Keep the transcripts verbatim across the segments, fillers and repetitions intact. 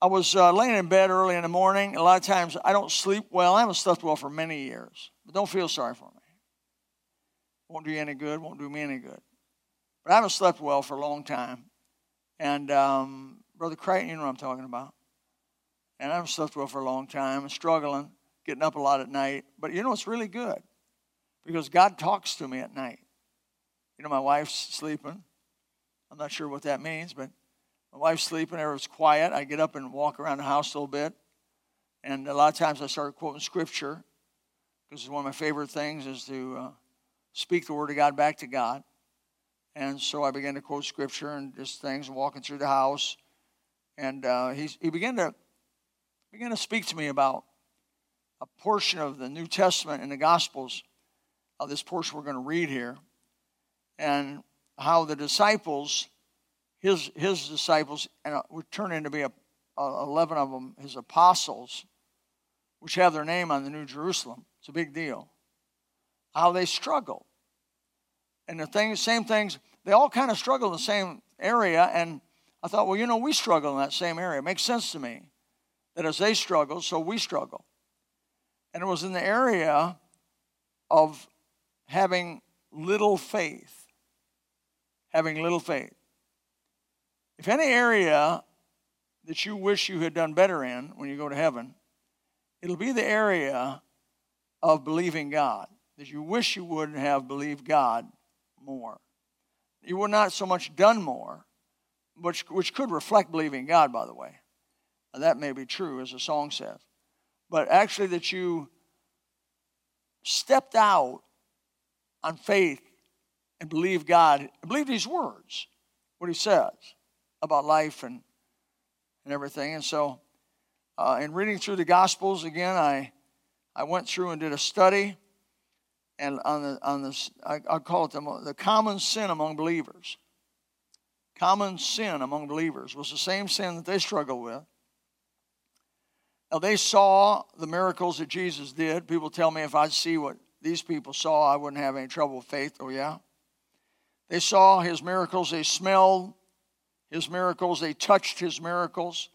I was uh, laying in bed early in the morning. A lot of times I don't sleep well. I haven't slept well for many years. But don't feel sorry for me. Won't do you any good. Won't do me any good. But I haven't slept well for a long time. And um, Brother Crichton, you know what I'm talking about. And I haven't slept well for a long time. I'm struggling, getting up a lot at night. But you know, it's really good because God talks to me at night. You know, my wife's sleeping. I'm not sure what that means, but my wife's sleeping. Everyone's quiet. I get up and walk around the house a little bit. And a lot of times I start quoting Scripture because one of my favorite things is to uh, speak the Word of God back to God. And so I began to quote Scripture and just things, walking through the house. And uh, he, he began to... You're going to speak to me about a portion of the New Testament and the Gospels, of this portion we're going to read here, and how the disciples, his his disciples, and would turn into be a, a, eleven of them, his apostles, which have their name on the New Jerusalem. It's a big deal. How they struggle, and the things, same things. They all kind of struggle in the same area, and I thought, well, you know, we struggle in that same area. It makes sense to me. That as they struggle, so we struggle. And it was in the area of having little faith. Having little faith. If any area that you wish you had done better in when you go to heaven, it'll be the area of believing God. That you wish you would have believed God more. You were not so much done more, which, which could reflect believing God, by the way. That may be true, as the song says. But actually that you stepped out on faith and believed God, believed these words, what he says about life and, and everything. And so uh, in reading through the Gospels, again, I I went through and did a study and on the on this I, I call it the, the common sin among believers. Common sin among believers was the same sin that they struggle with. Now, they saw the miracles that Jesus did. People tell me if I'd see what these people saw, I wouldn't have any trouble with faith. Oh, yeah? They saw his miracles. They smelled his miracles. They touched his miracles.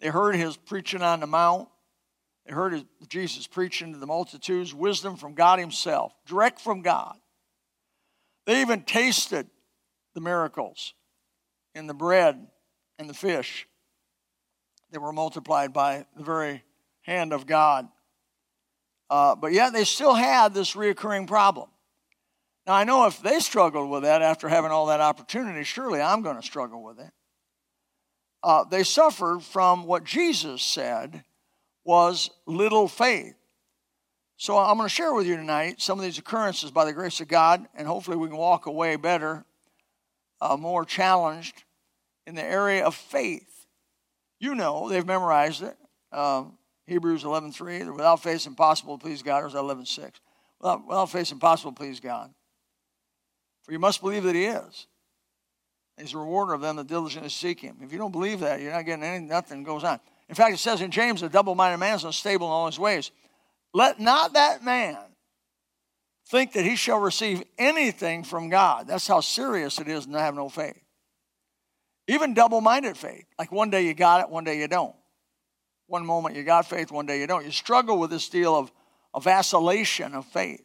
They heard his preaching on the mount. They heard his, Jesus preaching to the multitudes. Wisdom from God himself, direct from God. They even tasted the miracles in the bread and the fish. They were multiplied by the very hand of God. Uh, but yet they still had this reoccurring problem. Now, I know if they struggled with that after having all that opportunity, surely I'm going to struggle with it. Uh, they suffered from what Jesus said was little faith. So I'm going to share with you tonight some of these occurrences by the grace of God, and hopefully we can walk away better, uh, more challenged in the area of faith. You know, they've memorized it. Um, Hebrews eleven three, without faith it's impossible to please God. Or is that eleven six? Without, without faith it's impossible to please God. For you must believe that he is. He's a rewarder of them that diligently seek him. If you don't believe that, you're not getting anything. Nothing goes on. In fact, it says in James, a double-minded man is unstable in all his ways. Let not that man think that he shall receive anything from God. That's how serious it is to have no faith. Even double-minded faith, like one day you got it, one day you don't. One moment you got faith, one day you don't. You struggle with this deal of, of vacillation of faith.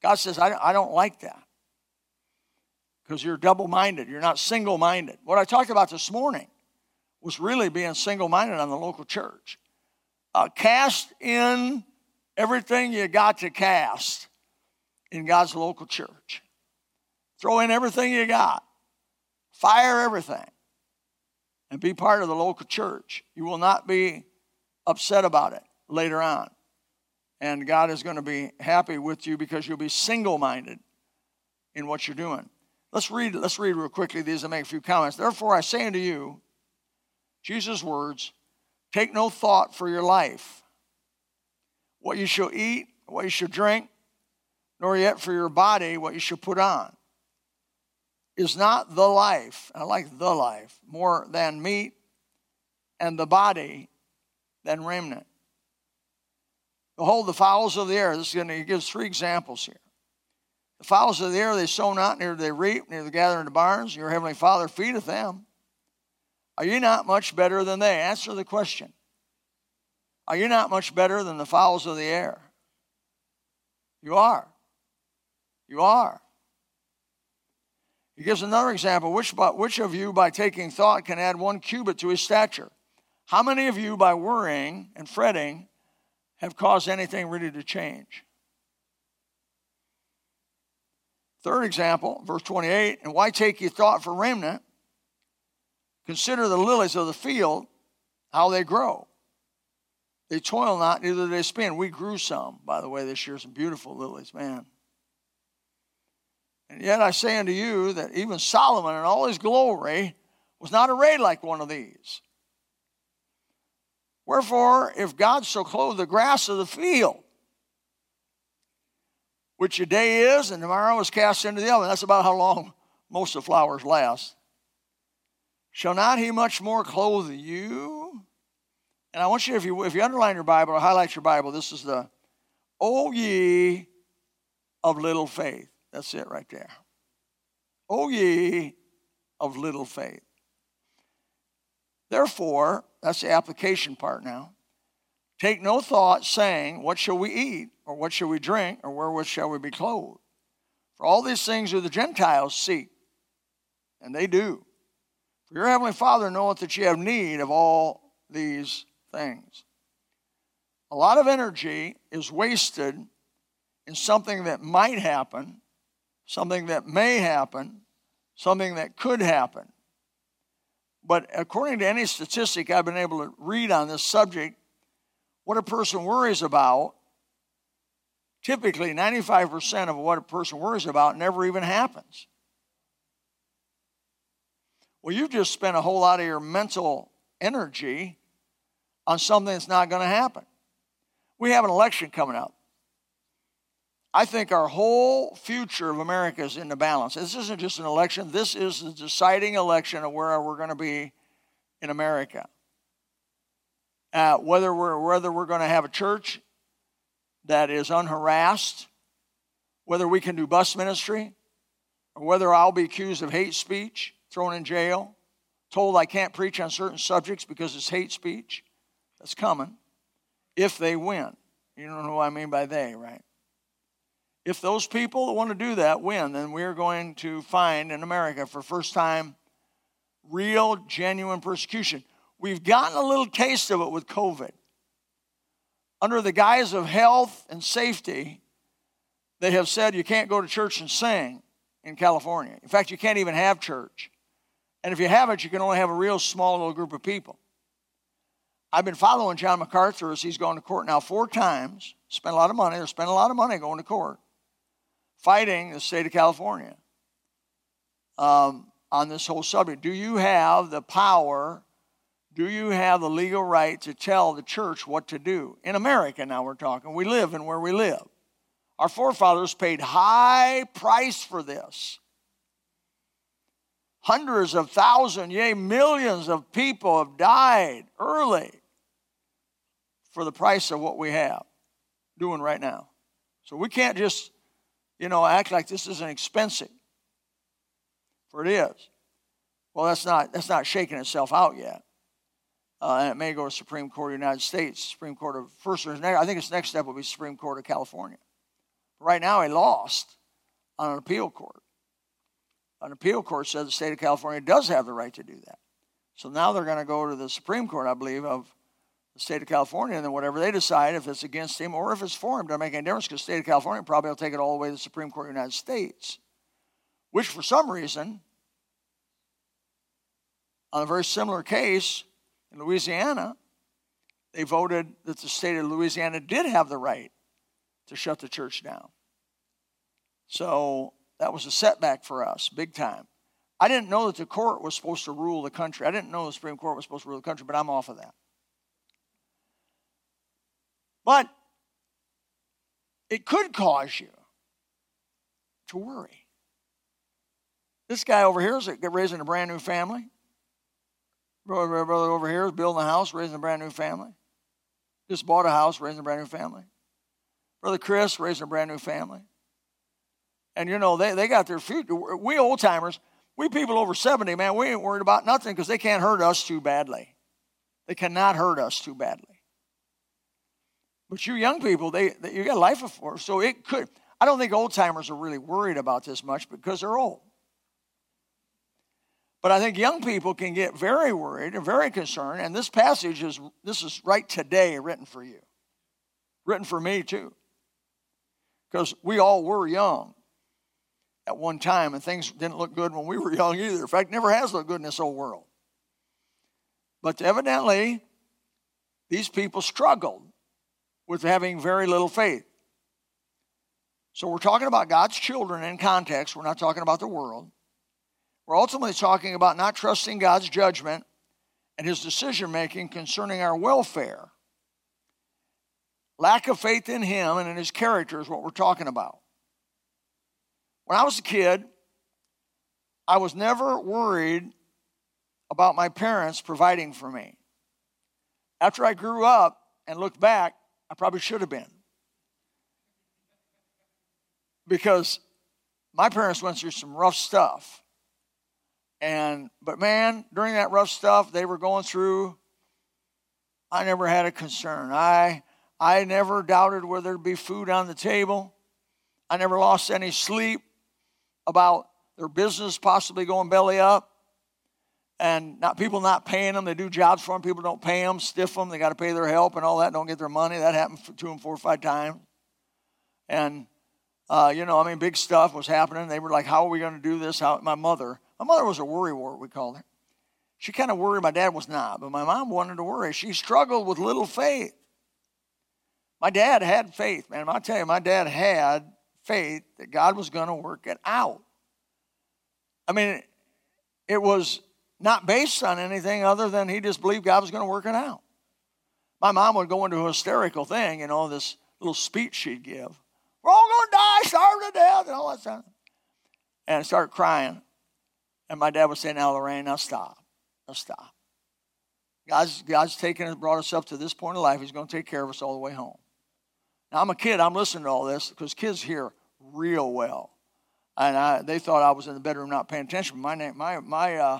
God says, I, I don't like that because you're double-minded. You're not single-minded. What I talked about this morning was really being single-minded on the local church. Uh, cast in everything you got to cast in God's local church. Throw in everything you got. Fire everything. And be part of the local church. You will not be upset about it later on. And God is going to be happy with you because you'll be single-minded in what you're doing. Let's read, let's read real quickly these and make a few comments. Therefore, I say unto you, Jesus' words, take no thought for your life, what you shall eat, what you shall drink, nor yet for your body what you shall put on. Is not the life, I like the life, more than meat, and the body than raiment? Behold, the fowls of the air. This is going to give three examples here. The fowls of the air, they sow not, neither do they reap, neither gather into barns. Your heavenly Father feedeth them. Are you not much better than they? Answer the question. Are you not much better than the fowls of the air? You are. You are. He gives another example. Which, which of you by taking thought can add one cubit to his stature? How many of you by worrying and fretting have caused anything really to change? Third example, verse twenty-eight, and why take ye thought for raiment? Consider the lilies of the field, how they grow. They toil not, neither do they spin. We grew some, by the way, this year, some beautiful lilies, man. And yet I say unto you that even Solomon in all his glory was not arrayed like one of these. Wherefore, if God so clothe the grass of the field, which today is and tomorrow is cast into the oven, that's about how long most of the flowers last, shall not he much more clothe you? And I want you, if you if you underline your Bible or highlight your Bible, this is the O ye of little faith. That's it right there. O ye of little faith. Therefore, that's the application part now. Take no thought, saying, what shall we eat, or what shall we drink, or wherewith shall we be clothed? For all these things do the Gentiles seek, and they do. For your heavenly Father knoweth that ye have need of all these things. A lot of energy is wasted in something that might happen, something that may happen, something that could happen. But according to any statistic I've been able to read on this subject, what a person worries about, typically ninety-five percent of what a person worries about never even happens. Well, you've just spent a whole lot of your mental energy on something that's not going to happen. We have an election coming up. I think our whole future of America is in the balance. This isn't just an election. This is the deciding election of where we're going to be in America. Uh, whether we're whether we're going to have a church that is unharassed, whether we can do bus ministry, or whether I'll be accused of hate speech, thrown in jail, told I can't preach on certain subjects because it's hate speech. That's coming. If they win. You don't know what I mean by they, right? If those people that want to do that win, then we're going to find in America for the first time real, genuine persecution. We've gotten a little taste of it with COVID. Under the guise of health and safety, they have said you can't go to church and sing in California. In fact, you can't even have church. And if you have it, you can only have a real small little group of people. I've been following John MacArthur as he's gone to court now four times, spent a lot of money, or spent a lot of money going to court, fighting the state of California um, on this whole subject. Do you have the power? Do you have the legal right to tell the church what to do? In America now we're talking. We live in where we live. Our forefathers paid high price for this. Hundreds of thousands, yea, millions of people have died early for the price of what we have doing right now. So we can't just, you know, act like this isn't expensive. For it is. Well, that's not, that's not shaking itself out yet. Uh, and it may go to Supreme Court of the United States, Supreme Court of First, I think its next step will be Supreme Court of California. But right now, he lost on an appeal court. An appeal court said the state of California does have the right to do that. So now they're going to go to the Supreme Court, I believe, of the state of California, and then whatever they decide, if it's against him or if it's for him, doesn't make any difference because the state of California probably will take it all the way to the Supreme Court of the United States, which for some reason, on a very similar case, in Louisiana, they voted that the state of Louisiana did have the right to shut the church down. So that was a setback for us, big time. I didn't know that the court was supposed to rule the country. I didn't know the Supreme Court was supposed to rule the country, but I'm off of that. But it could cause you to worry. This guy over here is raising a brand new family. Brother, brother over here is building a house, raising a brand new family. Just bought a house, raising a brand new family. Brother Chris raising a brand new family. And, you know, they, they got their future. We old-timers, We people over seventy, man, we ain't worried about nothing because they can't hurt us too badly. They cannot hurt us too badly. But you young people, they, they you got life before, so it could. I don't think old timers are really worried about this much because they're old. But I think young people can get very worried and very concerned. And this passage is this is right today, written for you, written for me too, because we all were young at one time, and things didn't look good when we were young either. In fact, it never has looked good in this old world. But evidently, these people struggled with having very little faith. So we're talking about God's children in context. We're not talking about the world. We're ultimately talking about not trusting God's judgment and his decision-making concerning our welfare. Lack of faith in him and in his character is what we're talking about. When I was a kid, I was never worried about my parents providing for me. After I grew up and looked back, I probably should have been. Because my parents went through some rough stuff. And but man, during that rough stuff they were going through, I never had a concern. I I never doubted whether there'd be food on the table. I never lost any sleep about their business possibly going belly up and not people not paying them. They do jobs for them. People don't pay them, stiff them. They got to pay their help and all that, don't get their money. That happened to them four or five times. And, uh, you know, I mean, big stuff was happening. They were like, how are we going to do this? How? My mother, my mother was a worrywart, we called her. She kind of worried. My dad was not, but my mom wanted to worry. She struggled with little faith. My dad had faith, man. I'll tell you, my dad had faith that God was going to work it out. I mean, it was not based on anything other than he just believed God was going to work it out. My mom would go into a hysterical thing, you know, this little speech she'd give. We're all going to die, starve to death, and all that stuff. And I started crying. And my dad would say, now, Lorraine, now stop. Now stop. God's, God's taken and brought us up to this point in life. He's going to take care of us all the way home. Now, I'm a kid. I'm listening to all this because kids hear real well. And I, they thought I was in the bedroom not paying attention. My name, my my, uh,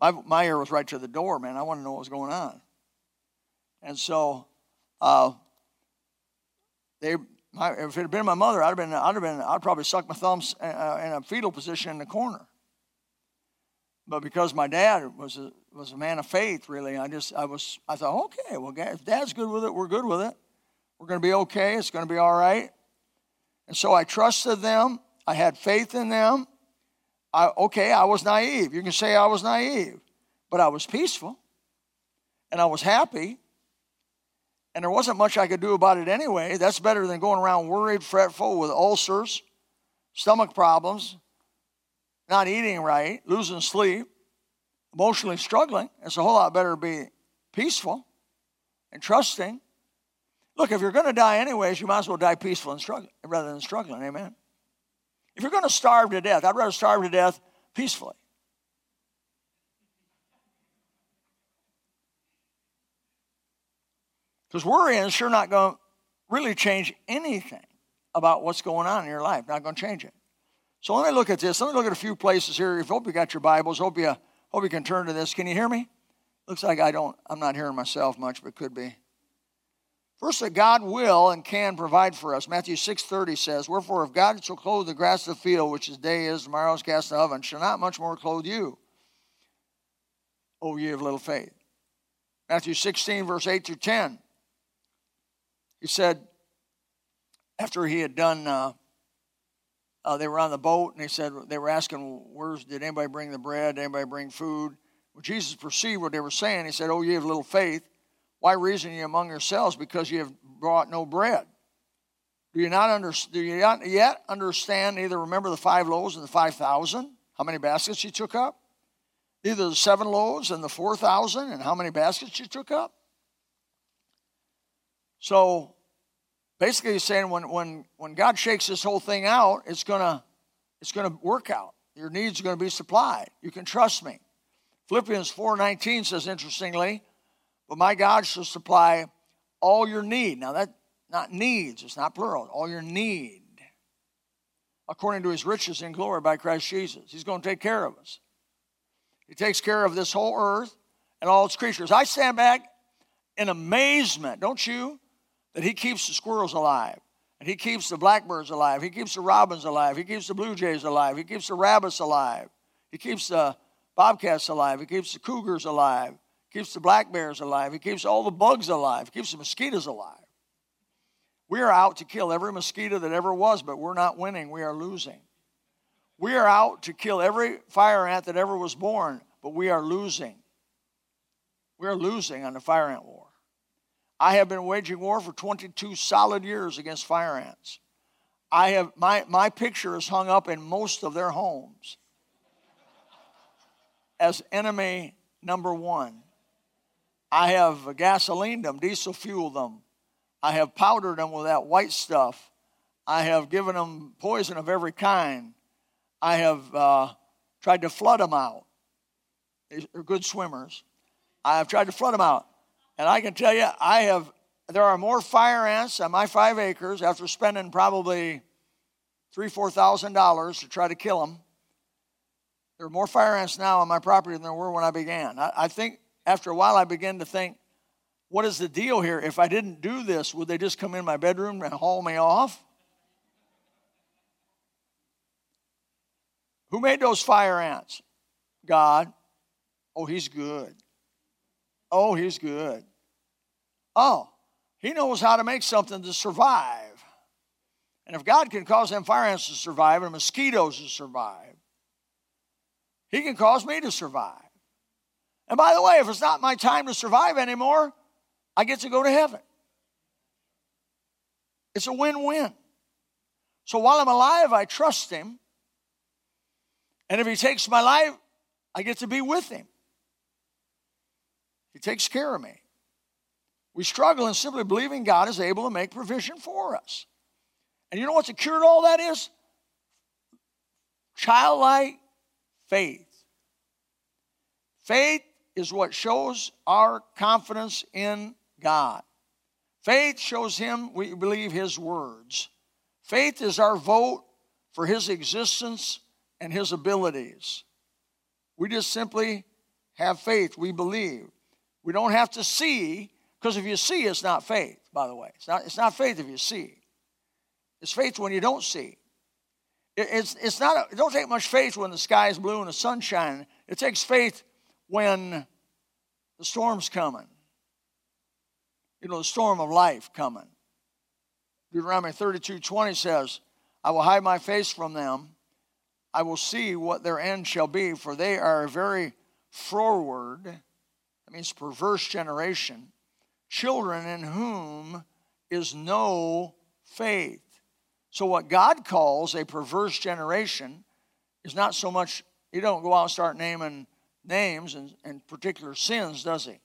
my my ear was right to the door, man. I wanted to know what was going on. And so uh, they, my, if it had been my mother, I'd have been, I'd have been, I'd probably suck my thumbs in a fetal position in the corner. But because my dad was a, was a man of faith, really, I just, I was, I thought, okay, well, if Dad's good with it, we're good with it. We're going to be okay. It's going to be all right. And so I trusted them. I had faith in them. I, okay, I was naive. You can say I was naive, but I was peaceful and I was happy. And there wasn't much I could do about it anyway. That's better than going around worried, fretful with ulcers, stomach problems, not eating right, losing sleep, emotionally struggling. It's a whole lot better to be peaceful and trusting. Look, if you're going to die anyways, you might as well die peaceful and struggle, rather than struggling, amen? If you're going to starve to death, I'd rather starve to death peacefully. Because worrying is sure not going to really change anything about what's going on in your life. Not going to change it. So let me look at this. Let me look at a few places here. I hope you got your Bibles. Hope you, hope you can turn to this. Can you hear me? Looks like I don't, I'm not hearing myself much, but could be. First, that God will and can provide for us. Matthew six thirty says, wherefore, if God shall clothe the grass of the field, which his day is, tomorrow is cast in the oven, shall not much more clothe you, O ye of little faith. Matthew sixteen, verse eight through ten. He said, after he had done, uh, uh, they were on the boat, and he said, they were asking, where's, did anybody bring the bread? Did anybody bring food? Well, Jesus perceived what they were saying. He said, O ye of little faith, why reason ye among yourselves because ye have brought no bread? Do you not under, do you not yet understand, neither remember the five loaves and the five thousand, how many baskets ye took up? Neither the seven loaves and the four thousand, and how many baskets ye took up? So basically he's saying when when when God shakes this whole thing out, it's gonna it's gonna work out. Your needs are gonna be supplied. You can trust me. Philippians four nineteen says, interestingly, but my God shall supply all your need. Now, that's not needs. It's not plural. All your need. According to his riches in glory by Christ Jesus. He's going to take care of us. He takes care of this whole earth and all its creatures. I stand back in amazement, don't you, that he keeps the squirrels alive, and he keeps the blackbirds alive, he keeps the robins alive, he keeps the blue jays alive, he keeps the rabbits alive, he keeps the bobcats alive, he keeps the cougars alive, he keeps the black bears alive, he keeps all the bugs alive, he keeps the mosquitoes alive. We are out to kill every mosquito that ever was, but we're not winning, we are losing. We are out to kill every fire ant that ever was born, but we are losing. We are losing on the fire ant war. I have been waging war for twenty-two solid years against fire ants. I have my, my picture is hung up in most of their homes as enemy number one. I have gasolined them, diesel fueled them. I have powdered them with that white stuff. I have given them poison of every kind. I have uh, tried to flood them out. They're good swimmers. I have tried to flood them out. And I can tell you, I have. There are more fire ants on my five acres after spending probably three, four thousand dollars to try to kill them. There are more fire ants now on my property than there were when I began. I, I think after a while, I began to think, what is the deal here? If I didn't do this, would they just come in my bedroom and haul me off? Who made those fire ants? God. Oh, he's good. Oh, he's good. Oh, he knows how to make something to survive. And if God can cause them fire ants to survive and mosquitoes to survive, he can cause me to survive. And by the way, if it's not my time to survive anymore, I get to go to heaven. It's a win-win. So while I'm alive, I trust him. And if he takes my life, I get to be with him. He takes care of me. We struggle in simply believing God is able to make provision for us. And you know what the cure to all that is? Childlike faith. Faith is what shows our confidence in God. Faith shows him we believe his words. Faith is our vote for his existence and his abilities. We just simply have faith. We believe. We don't have to see, because if you see, it's not faith, by the way. It's not, it's not faith if you see. It's faith when you don't see. It, it's, it's not a, it don't take much faith when the sky is blue and the sun's shining. It takes faith when the storm's coming. You know, the storm of life coming. Deuteronomy thirty-two twenty says, I will hide my face from them. I will see what their end shall be, for they are very froward. That means perverse generation. Children in whom is no faith. So what God calls a perverse generation is not so much, he don't go out and start naming names and, and particular sins, does he?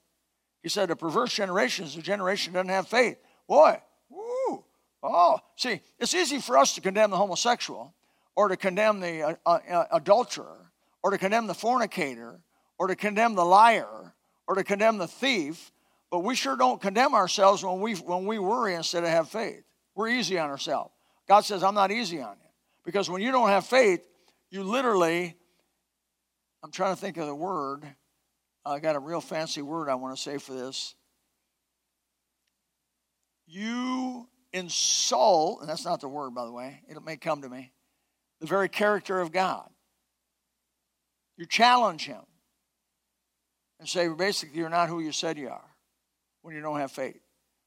He said a perverse generation is a generation that doesn't have faith. Boy, woo, oh. See, it's easy for us to condemn the homosexual or to condemn the uh, uh, adulterer or to condemn the fornicator or to condemn the liar, or to condemn the thief, but we sure don't condemn ourselves when we when we worry instead of have faith. We're easy on ourselves. God says, I'm not easy on you. Because when you don't have faith, you literally, I'm trying to think of the word. I got a real fancy word I want to say for this. You insult, and that's not the word, by the way. It may come to me. The very character of God. You challenge him. And say, basically, you're not who you said you are when you don't have faith.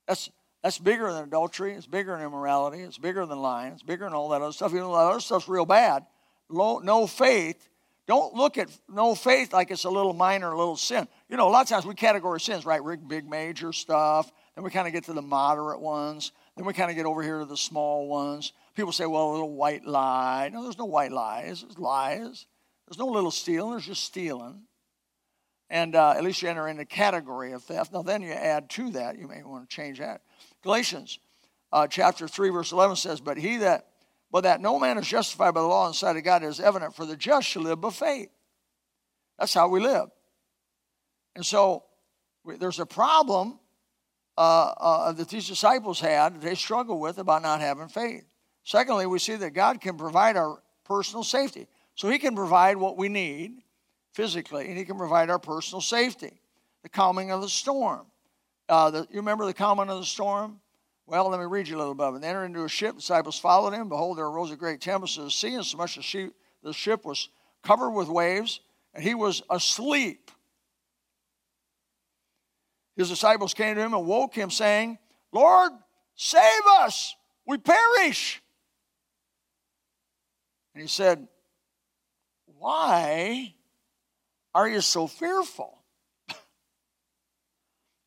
That's that's bigger than adultery. It's bigger than immorality. It's bigger than lying. It's bigger than all that other stuff. You know, that other stuff's real bad. Low, no faith. Don't look at no faith like it's a little minor, little sin. You know, a lot of times we categorize sins, right? We're big, major stuff. Then we kind of get to the moderate ones. Then we kind of get over here to the small ones. People say, well, a little white lie. No, there's no white lies. It's lies. There's no little stealing. There's just stealing. And uh, at least you enter in the category of theft. Now, then you add to that. You may want to change that. Galatians uh, chapter three, verse eleven says, But he that, but that no man is justified by the law in the sight of God is evident, for the just shall live by faith. That's how we live. And so we, there's a problem uh, uh, that these disciples had that they struggle with about not having faith. Secondly, we see that God can provide our personal safety. So he can provide what we need physically, and he can provide our personal safety, the calming of the storm. Uh, the, you remember the calming of the storm? Well, let me read you a little bit of it. They entered into a ship, the disciples followed him. Behold, there arose a great tempest of the sea, and so much as she, the ship was covered with waves, and he was asleep. His disciples came to him and woke him, saying, Lord, save us, we perish. And he said, why are you so fearful,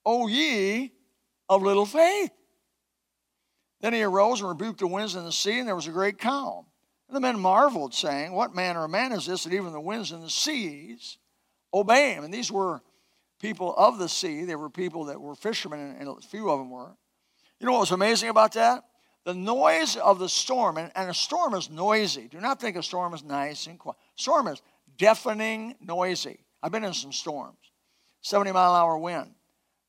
O ye of little faith? Then he arose and rebuked the winds and the sea, and there was a great calm. And the men marveled, saying, what manner of man is this, that even the winds and the seas obey him? And these were people of the sea. They were people that were fishermen, and a few of them were. You know what was amazing about that? The noise of the storm, and, and a storm is noisy. Do not think a storm is nice and quiet. Storm is deafening noisy. I've been in some storms. seventy mile an hour wind.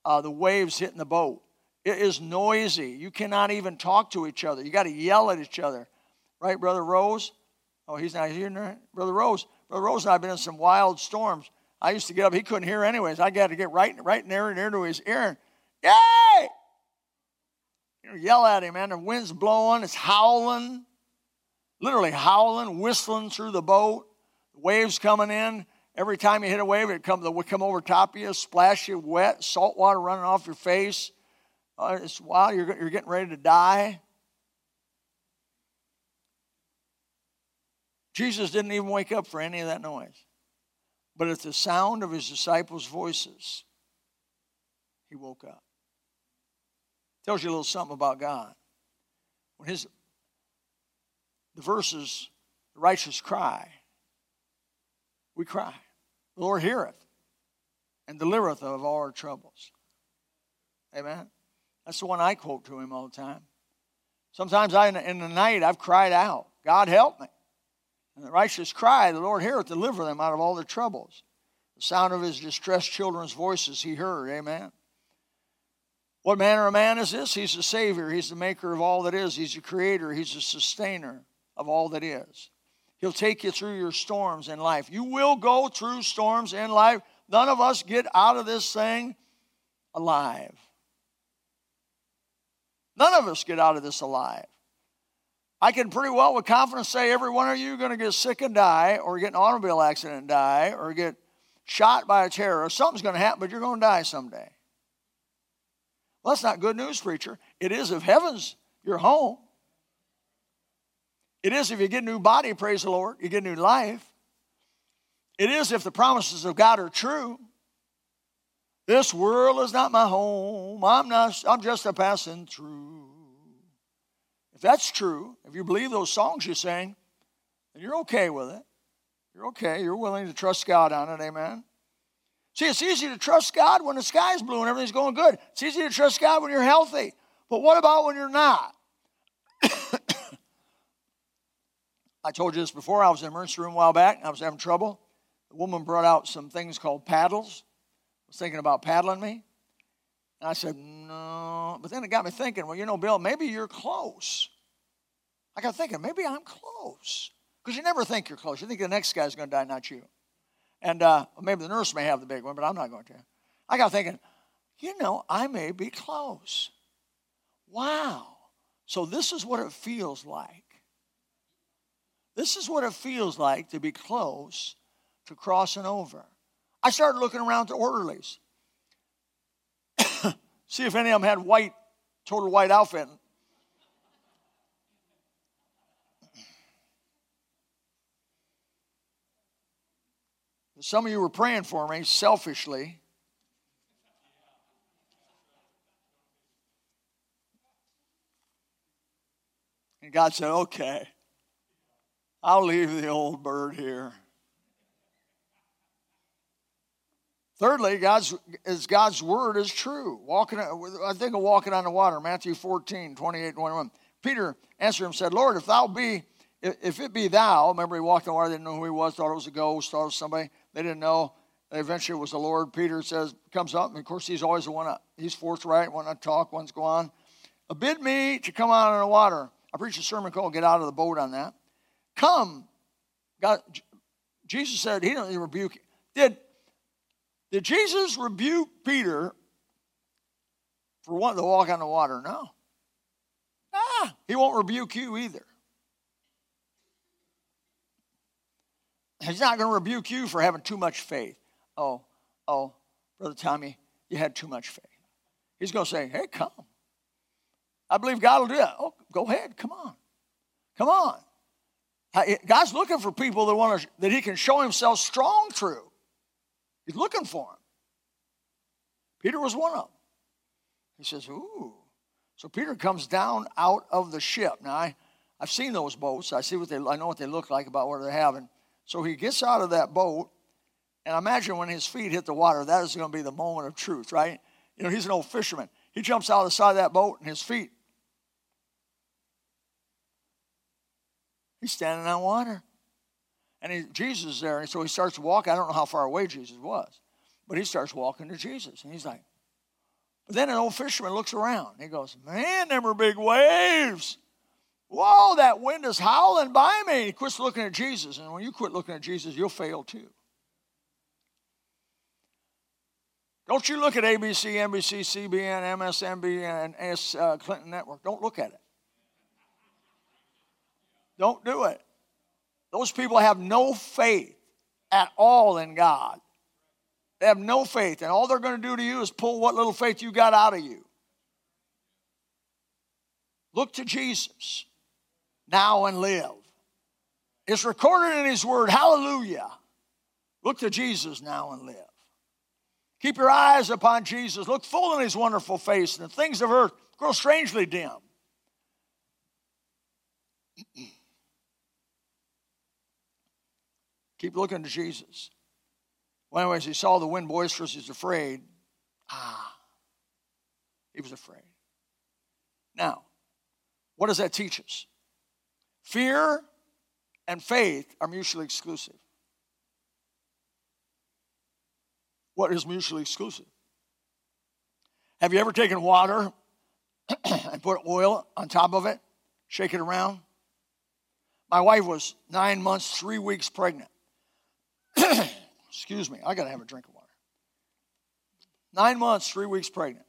Uh, the waves hitting the boat. It is noisy. You cannot even talk to each other. You got to yell at each other. Right, Brother Rose? Oh, he's not here. Brother Rose. Brother Rose and I have been in some wild storms. I used to get up. He couldn't hear anyways. I got to get right, right near and near to his ear. And, yay! You know, yell at him, man. The wind's blowing. It's howling. Literally howling, whistling through the boat. The waves coming in. Every time you hit a wave, it come, would come over top of you, splash you wet, salt water running off your face. Uh, it's wild. You're, you're getting ready to die. Jesus didn't even wake up for any of that noise. But at the sound of his disciples' voices, he woke up. Tells you a little something about God. When his, the verses, the righteous cry, we cry. The Lord heareth and delivereth of all our troubles. Amen. That's the one I quote to him all the time. Sometimes I, in the night I've cried out, God help me. And the righteous cry, the Lord heareth, deliver them out of all their troubles. The sound of his distressed children's voices he heard. Amen. What manner of man is this? He's the Savior. He's the maker of all that is. He's the creator. He's the sustainer of all that is. He'll take you through your storms in life. You will go through storms in life. None of us get out of this thing alive. None of us get out of this alive. I can pretty well with confidence say every one of you are going to get sick and die, or get in an automobile accident and die, or get shot by a terrorist. Something's going to happen, but you're going to die someday. Well, that's not good news, preacher. It is if heaven's your home. It is if you get a new body, praise the Lord, you get a new life. It is if the promises of God are true. This world is not my home. I'm not. I'm just a passing through. If that's true, if you believe those songs you sang, then you're okay with it. You're okay. You're willing to trust God on it, amen? See, it's easy to trust God when the sky's blue and everything's going good. It's easy to trust God when you're healthy. But what about when you're not? I told you this before. I was in the emergency room a while back. I was having trouble. The woman brought out some things called paddles. I was thinking about paddling me. And I said, no. But then it got me thinking, well, you know, Bill, maybe you're close. I got thinking, maybe I'm close. Because you never think you're close. You think the next guy's going to die, not you. And uh, maybe the nurse may have the big one, but I'm not going to. I got thinking, you know, I may be close. Wow. So this is what it feels like. This is what it feels like to be close to crossing over. I started looking around at the orderlies. See if any of them had white, total white outfit. Some of you were praying for me selfishly. And God said, okay, I'll leave the old bird here. Thirdly, God's, is God's word is true. Walking, I think of walking on the water, Matthew fourteen, twenty-eight and twenty-one. Peter answered him and said, Lord, if thou be, if it be thou, remember he walked on the water, they didn't know who he was, thought it was a ghost, thought it was somebody, they didn't know. Eventually it was the Lord. Peter says, comes up, and of course he's always the one, he's forthright, one to talk, one's go on. Bid me to come out on the water. I preached a sermon called Get Out of the Boat on that. Come. God, Jesus said, he didn't rebuke him. Did, did Jesus rebuke Peter for wanting to walk on the water? No. Ah, he won't rebuke you either. He's not going to rebuke you for having too much faith. Oh, oh, Brother Tommy, you had too much faith. He's going to say, hey, come. I believe God will do that. Oh, go ahead. Come on. Come on. God's looking for people that want to, that he can show himself strong through. He's looking for them. Peter was one of them. He says, ooh. So Peter comes down out of the ship. Now, I, I've seen those boats. I see what they, I know what they look like about what they're having. So he gets out of that boat, and I imagine when his feet hit the water, that is going to be the moment of truth, right? You know, he's an old fisherman. He jumps out of the side of that boat, and his feet, he's standing on water. And he, Jesus is there, and so he starts walking. I don't know how far away Jesus was, but he starts walking to Jesus, and he's like, but then an old fisherman looks around. He goes, man, them are big waves. Whoa, that wind is howling by me. He quits looking at Jesus, and when you quit looking at Jesus, you'll fail too. Don't you look at A B C, N B C, C B N, M S N B C, and S, uh, Clinton Network. Don't look at it. Don't do it. Those people have no faith at all in God. They have no faith, and all they're going to do to you is pull what little faith you got out of you. Look to Jesus now and live. It's recorded in his word. Hallelujah. Look to Jesus now and live. Keep your eyes upon Jesus. Look full in his wonderful face, and the things of earth grow strangely dim. Keep looking to Jesus. Well, anyways, he saw the wind boisterous. He's afraid. Ah, he was afraid. Now, what does that teach us? Fear and faith are mutually exclusive. What is mutually exclusive? Have you ever taken water and put oil on top of it, shake it around? My wife was nine months, three weeks pregnant. Excuse me, I got to have a drink of water. Nine months, three weeks pregnant.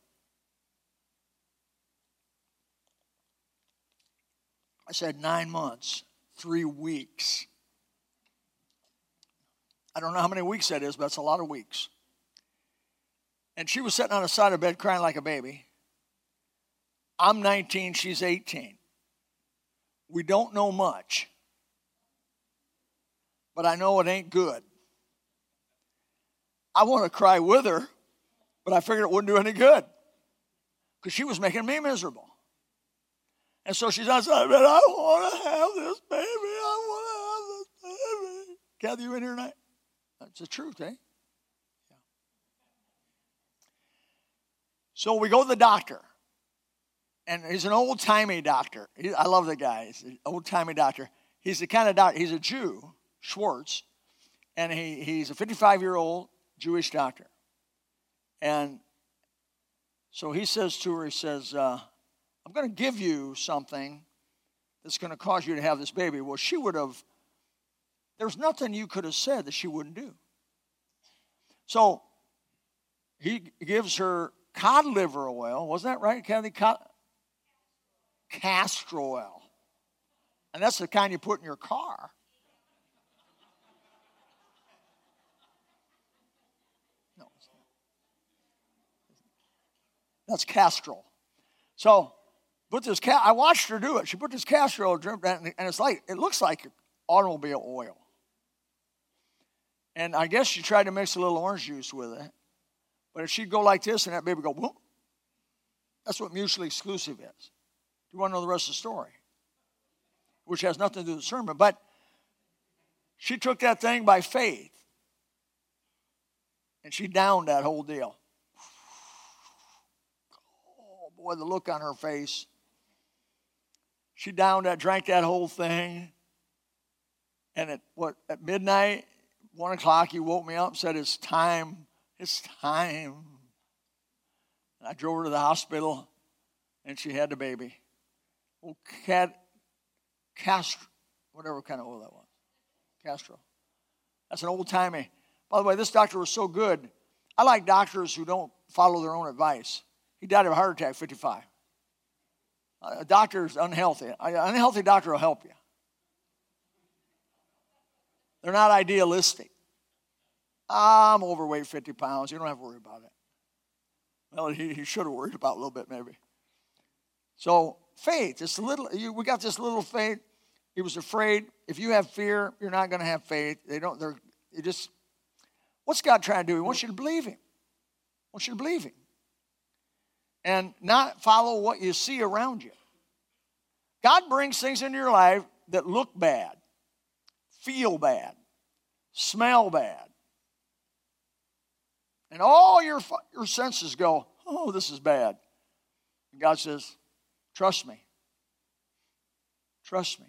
I said nine months, three weeks. I don't know how many weeks that is, but it's a lot of weeks. And she was sitting on the side of the bed crying like a baby. I'm nineteen, she's eighteen. We don't know much, but I know it ain't good. I want to cry with her, but I figured it wouldn't do any good because she was making me miserable. And so she's outside, man, I want to have this baby. I want to have this baby. Kathy, you in here tonight? That's the truth, eh? Yeah. So we go to the doctor. And he's an old-timey doctor. He, I love the guy. He's an old-timey doctor. He's the kind of doctor, he's a Jew, Schwartz, and he, he's a fifty-five-year-old Jewish doctor. And so he says to her, he says, uh, I'm going to give you something that's going to cause you to have this baby. Well, she would have, there's nothing you could have said that she wouldn't do. So he gives her cod liver oil. Wasn't that right, Kathy? Cod- Castor oil. And that's the kind you put in your car. No, it's not. That's castrol. So, put this. Ca- I watched her do it. She put this castor oil, drip, and it's like it looks like automobile oil. And I guess she tried to mix a little orange juice with it. But if she'd go like this, and that baby would go, whoop. That's what mutually exclusive is. Do you want to know the rest of the story? Which has nothing to do with the sermon. But she took that thing by faith. And she downed that whole deal. Oh, boy, the look on her face. She downed that, drank that whole thing. And at, what, at midnight, one o'clock, he woke me up and said, it's time, it's time. And I drove her to the hospital, and she had the baby. Well, cat, cast, whatever kind of oil that was. Castro. That's an old-timey. By the way, this doctor was so good. I like doctors who don't follow their own advice. He died of a heart attack, fifty-five. A doctor is unhealthy. An unhealthy doctor will help you. They're not idealistic. I'm overweight fifty pounds. You don't have to worry about it. Well, he, he should have worried about it a little bit maybe. So faith, it's a little, you, we got this little faith. He was afraid. If you have fear, you're not going to have faith. They don't, they're, you just, what's God trying to do? He wants you to believe him. He wants you to believe him. And not follow what you see around you. God brings things into your life that look bad, feel bad, smell bad. And all your your senses go, oh, this is bad. And God says, trust me. Trust me.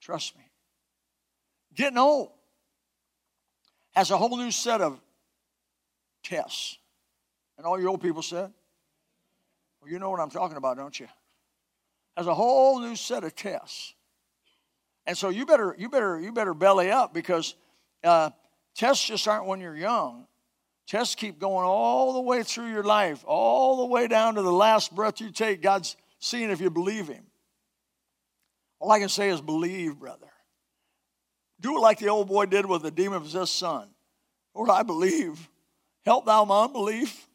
Trust me. Getting old has a whole new set of tests. And all your old people said, well, you know what I'm talking about, don't you? Has a whole new set of tests. And so you better, you better, you better belly up because uh, tests just aren't when you're young. Tests keep going all the way through your life, all the way down to the last breath you take. God's seeing if you believe him. All I can say is believe, brother. Do it like the old boy did with the demon-possessed son. Lord, I believe. Help thou my unbelief.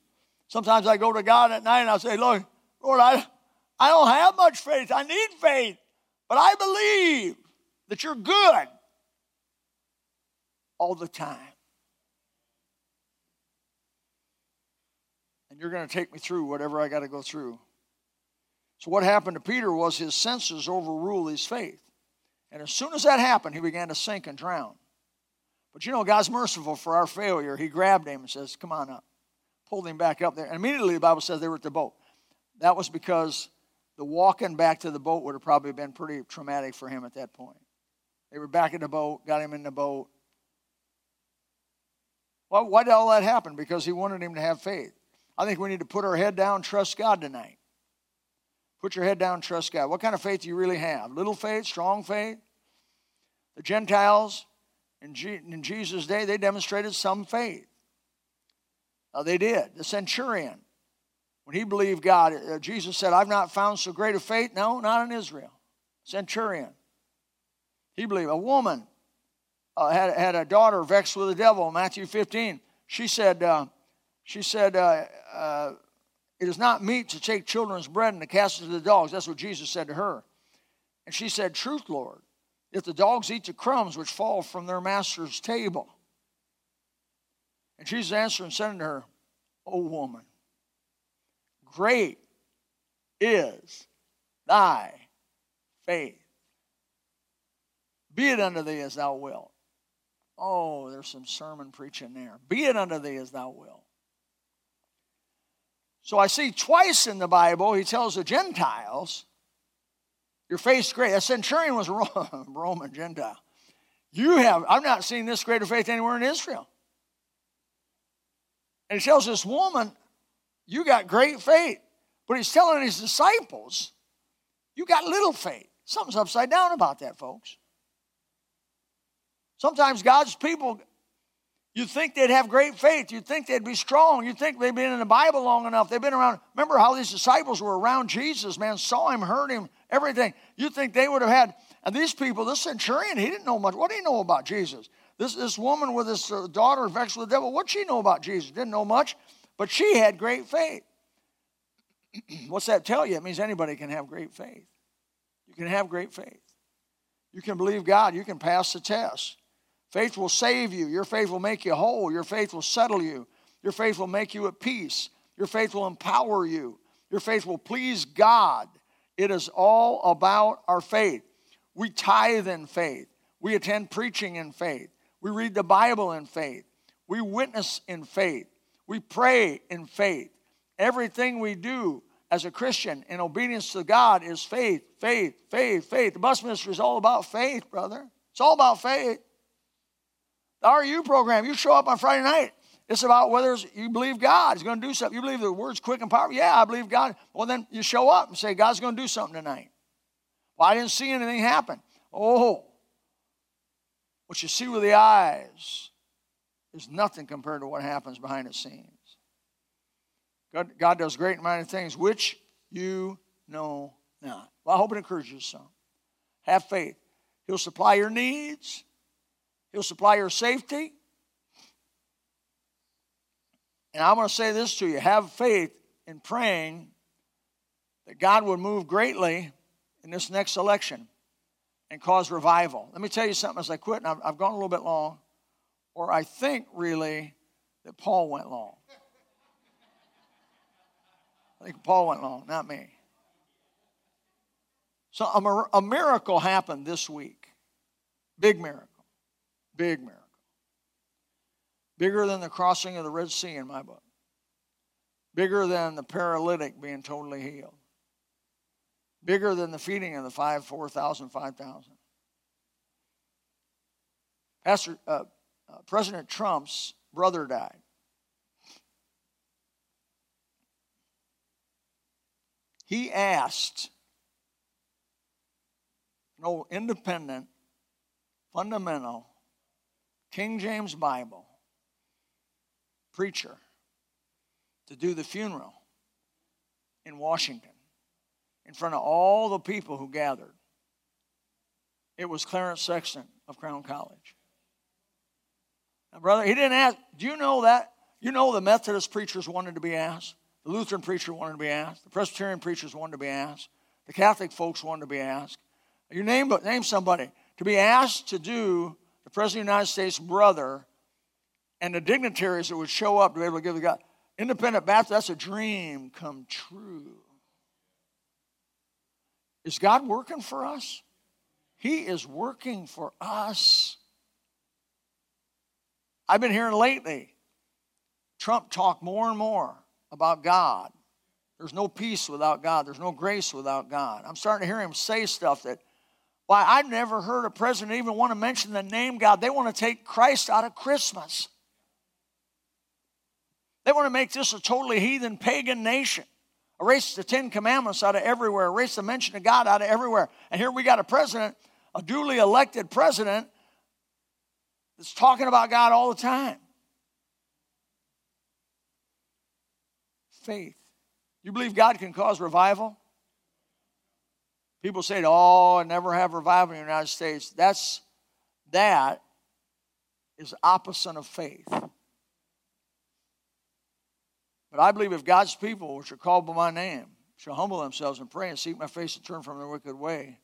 Sometimes I go to God at night and I say, Lord, Lord, I, I don't have much faith. I need faith. But I believe that you're good all the time. You're going to take me through whatever I got to go through. So what happened to Peter was his senses overruled his faith. And as soon as that happened, he began to sink and drown. But you know, God's merciful for our failure. He grabbed him and says, come on up. Pulled him back up there. And immediately the Bible says they were at the boat. That was because the walking back to the boat would have probably been pretty traumatic for him at that point. They were back in the boat, got him in the boat. Well, why did all that happen? Because he wanted him to have faith. I think we need to put our head down, trust God tonight. Put your head down, trust God. What kind of faith do you really have? Little faith, strong faith? The Gentiles in, G- in Jesus' day, they demonstrated some faith. Uh, they did. The centurion, when he believed God, uh, Jesus said, I've not found so great a faith. No, not in Israel. Centurion. He believed. A woman uh, had, had a daughter vexed with the devil, Matthew fifteen. She said... Uh, She said, uh, uh, it is not meet to take children's bread and to cast it to the dogs. That's what Jesus said to her. And she said, truth, Lord, if the dogs eat the crumbs which fall from their master's table. And Jesus answered and said to her, O woman, great is thy faith. Be it unto thee as thou wilt. Oh, there's some sermon preaching there. Be it unto thee as thou wilt. So I see twice in the Bible, he tells the Gentiles, your faith's great. A centurion was a Roman Gentile. You have, I've not seen this greater faith anywhere in Israel. And he tells this woman, you got great faith. But he's telling his disciples, you got little faith. Something's upside down about that, folks. Sometimes God's people... You'd think they'd have great faith. You'd think they'd be strong. You'd think they'd been in the Bible long enough. They've been around. Remember how these disciples were around Jesus, man, saw him, heard him, everything. You'd think they would have had, and these people, this centurion, he didn't know much. What did he know about Jesus? This, this woman with his daughter vexed with the devil, what did she know about Jesus? Didn't know much, but she had great faith. What's that tell you? It means anybody can have great faith. You can have great faith. You can believe God. You can pass the test. Faith will save you. Your faith will make you whole. Your faith will settle you. Your faith will make you at peace. Your faith will empower you. Your faith will please God. It is all about our faith. We tithe in faith. We attend preaching in faith. We read the Bible in faith. We witness in faith. We pray in faith. Everything we do as a Christian in obedience to God is faith, faith, faith, faith. The bus ministry is all about faith, brother. It's all about faith. The R U program, you show up on Friday night. It's about whether it's, you believe God is going to do something. You believe the word's quick and powerful. Yeah, I believe God. Well, then you show up and say, God's going to do something tonight. Well, I didn't see anything happen. Oh, what you see with the eyes is nothing compared to what happens behind the scenes. God, God does great and mighty things which you know not. Well, I hope it encourages you some. Have faith. He'll supply your needs. He'll supply your safety. And I want to say this to you. Have faith in praying that God would move greatly in this next election and cause revival. Let me tell you something as I quit, and I've, I've gone a little bit long, or I think really that Paul went long. I think Paul went long, not me. So a, a miracle happened this week. Big miracle. Big miracle. Bigger than the crossing of the Red Sea in my book. Bigger than the paralytic being totally healed. Bigger than the feeding of the five, four thousand, five thousand. Pastor, uh, uh, President Trump's brother died. He asked an old independent, fundamental, King James Bible preacher to do the funeral in Washington in front of all the people who gathered. It was Clarence Sexton of Crown College. Now, brother, he didn't ask, do you know that? You know the Methodist preachers wanted to be asked. The Lutheran preacher wanted to be asked. The Presbyterian preachers wanted to be asked. The Catholic folks wanted to be asked. You name, name somebody. To be asked to do the President of the United States' brother and the dignitaries that would show up to be able to give the God. Independent Baptist, that's a dream come true. Is God working for us? He is working for us. I've been hearing lately Trump talk more and more about God. There's no peace without God. There's no grace without God. I'm starting to hear him say stuff that, why, I've never heard a president even want to mention the name God. They want to take Christ out of Christmas. They want to make this a totally heathen, pagan nation. Erase the Ten Commandments out of everywhere. Erase the mention of God out of everywhere. And here we got a president, a duly elected president, that's talking about God all the time. Faith. You believe God can cause revival? People say, oh, I never have revival in the United States. That's, that is opposite of faith. But I believe if God's people, which are called by my name, shall humble themselves and pray and seek my face and turn from their wicked way,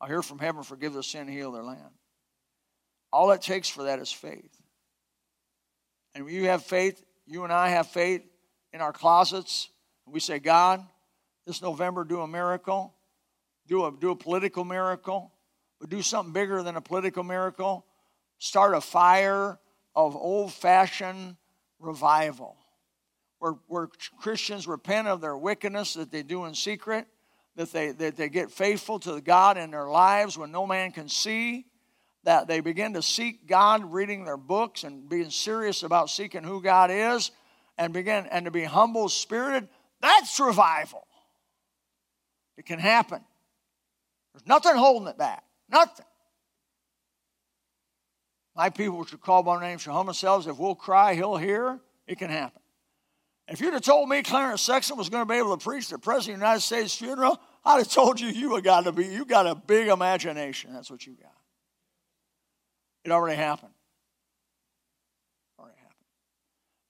I'll hear from heaven, forgive their sin, heal their land. All it takes for that is faith. And when you have faith, you and I have faith in our closets, and we say, God, this November do a miracle, do a, do a political miracle, but do something bigger than a political miracle. Start a fire of old-fashioned revival where, where Christians repent of their wickedness that they do in secret, that they, that they get faithful to God in their lives when no man can see, that they begin to seek God, reading their books and being serious about seeking who God is, and begin and to be humble-spirited. That's revival. It can happen. There's nothing holding it back. Nothing. My people which are called by my name shall humble themselves. If we'll cry, he'll hear. It can happen. If you'd have told me Clarence Sexton was going to be able to preach the President of the United States' funeral, I'd have told you you got to be. You got a big imagination. That's what you got. It already happened.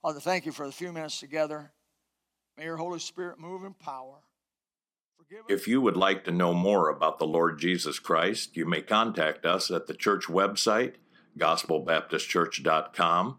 Father, thank you for the few minutes together. May your Holy Spirit move in power. Forgive us. If you would like to know more about the Lord Jesus Christ, you may contact us at the church website, gospel baptist church dot com,